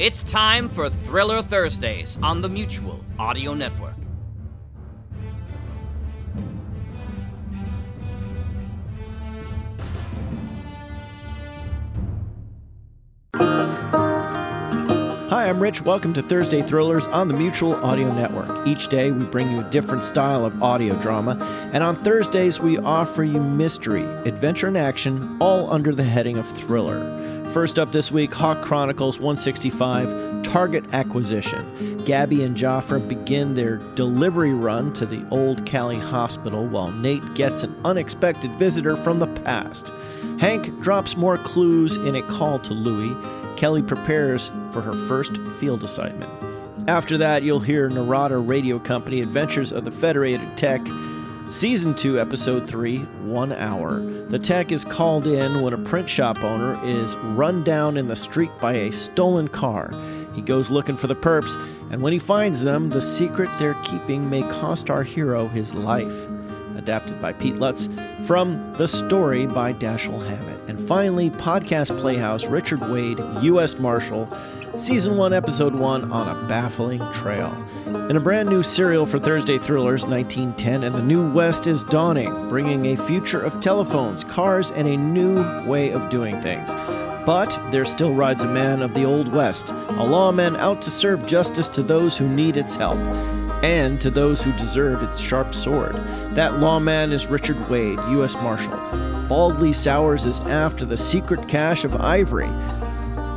It's time for Thriller Thursdays on the Mutual Audio Network. Hi, I'm Rich. Welcome to Thursday Thrillers on the Mutual Audio Network. Each day we bring you a different style of audio drama, and on Thursdays we offer you mystery, adventure, and action, all under the heading of Thriller. First up this week, Hawk Chronicles 165, Target Acquisition. Gabby and Joffre begin their delivery run to the Old Cali Hospital while Nate gets an unexpected visitor from the past. Hank drops more clues in a call to Louie. Kelly prepares for her first field assignment. After that, you'll hear Narada Radio Company, Adventures of the Federated Tech, Season 2, Episode 3, 1 hour. The tech is called in when a print shop owner is run down in the street by a stolen car. He goes looking for the perps, and when he finds them, the secret they're keeping may cost our hero his life. Adapted by Pete Lutz from The Story by Dashiell Hammett. And finally, Podcast Playhouse, Richard Wade, US Marshal, Season 1, Episode 1, On a Baffling Trail. In a brand new serial for Thursday Thrillers, 1910, and the new West is dawning, bringing a future of telephones, cars, and a new way of doing things. But there still rides a man of the Old West, a lawman out to serve justice to those who need its help, and to those who deserve its sharp sword. That lawman is Richard Wade, U.S. Marshal. Baldly Sowers is after the secret cache of ivory.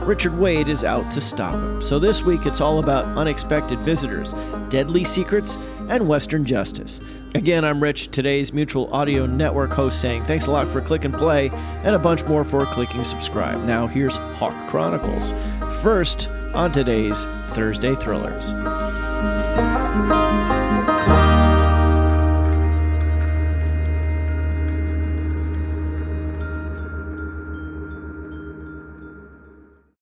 Richard Wade is out to stop him. So this week it's all about unexpected visitors, deadly secrets, and Western justice. Again, I'm Rich, today's Mutual Audio Network host, saying thanks a lot for click and play, and a bunch more for clicking subscribe. Now here's Hawk Chronicles, first on today's Thursday Thrillers.